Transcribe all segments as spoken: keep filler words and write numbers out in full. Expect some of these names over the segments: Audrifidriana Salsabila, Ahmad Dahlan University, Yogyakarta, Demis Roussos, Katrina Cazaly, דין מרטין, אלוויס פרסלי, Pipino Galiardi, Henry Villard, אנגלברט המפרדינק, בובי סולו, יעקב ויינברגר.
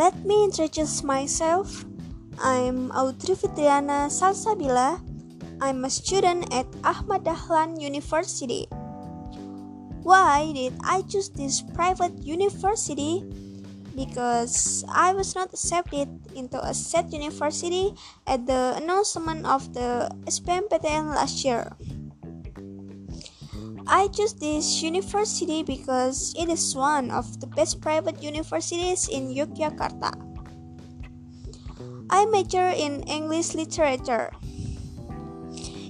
Let me introduce myself. I'm Audrifidriana Salsabila. I'm a student at Ahmad Dahlan University. Why did I choose this private university? Because I was not accepted into a set university at the announcement of the S N M P T N last year. I chose this university because it is one of the best private universities in Yogyakarta. I major in English literature.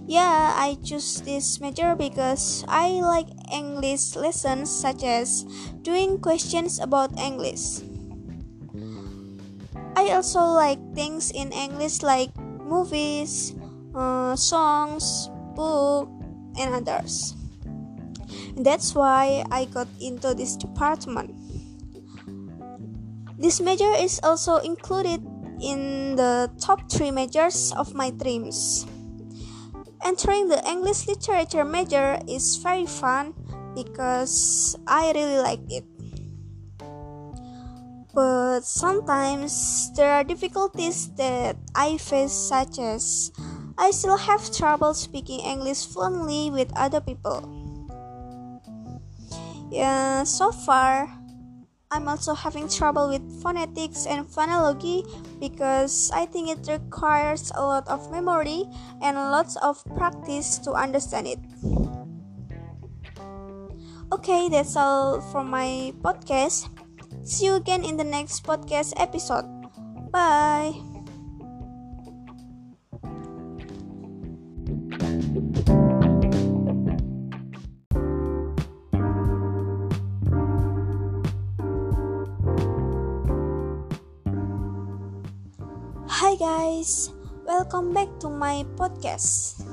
Yeah, I choose this major because I like English lessons such as doing questions about English. I also like things in English like movies, uh, songs, books, and others. That's why I got into this department. This major is also included in the top three majors of my dreams. Entering the English literature major is very fun because I really like it. But sometimes there are difficulties that I face, such as I still have trouble speaking English fluently with other people. Yeah, so far, I'm also having trouble with phonetics and phonology because I think it requires a lot of memory and lots of practice to understand it. Okay, that's all for my podcast. See you again in the next podcast episode. Bye! Hi guys, welcome back to my podcast.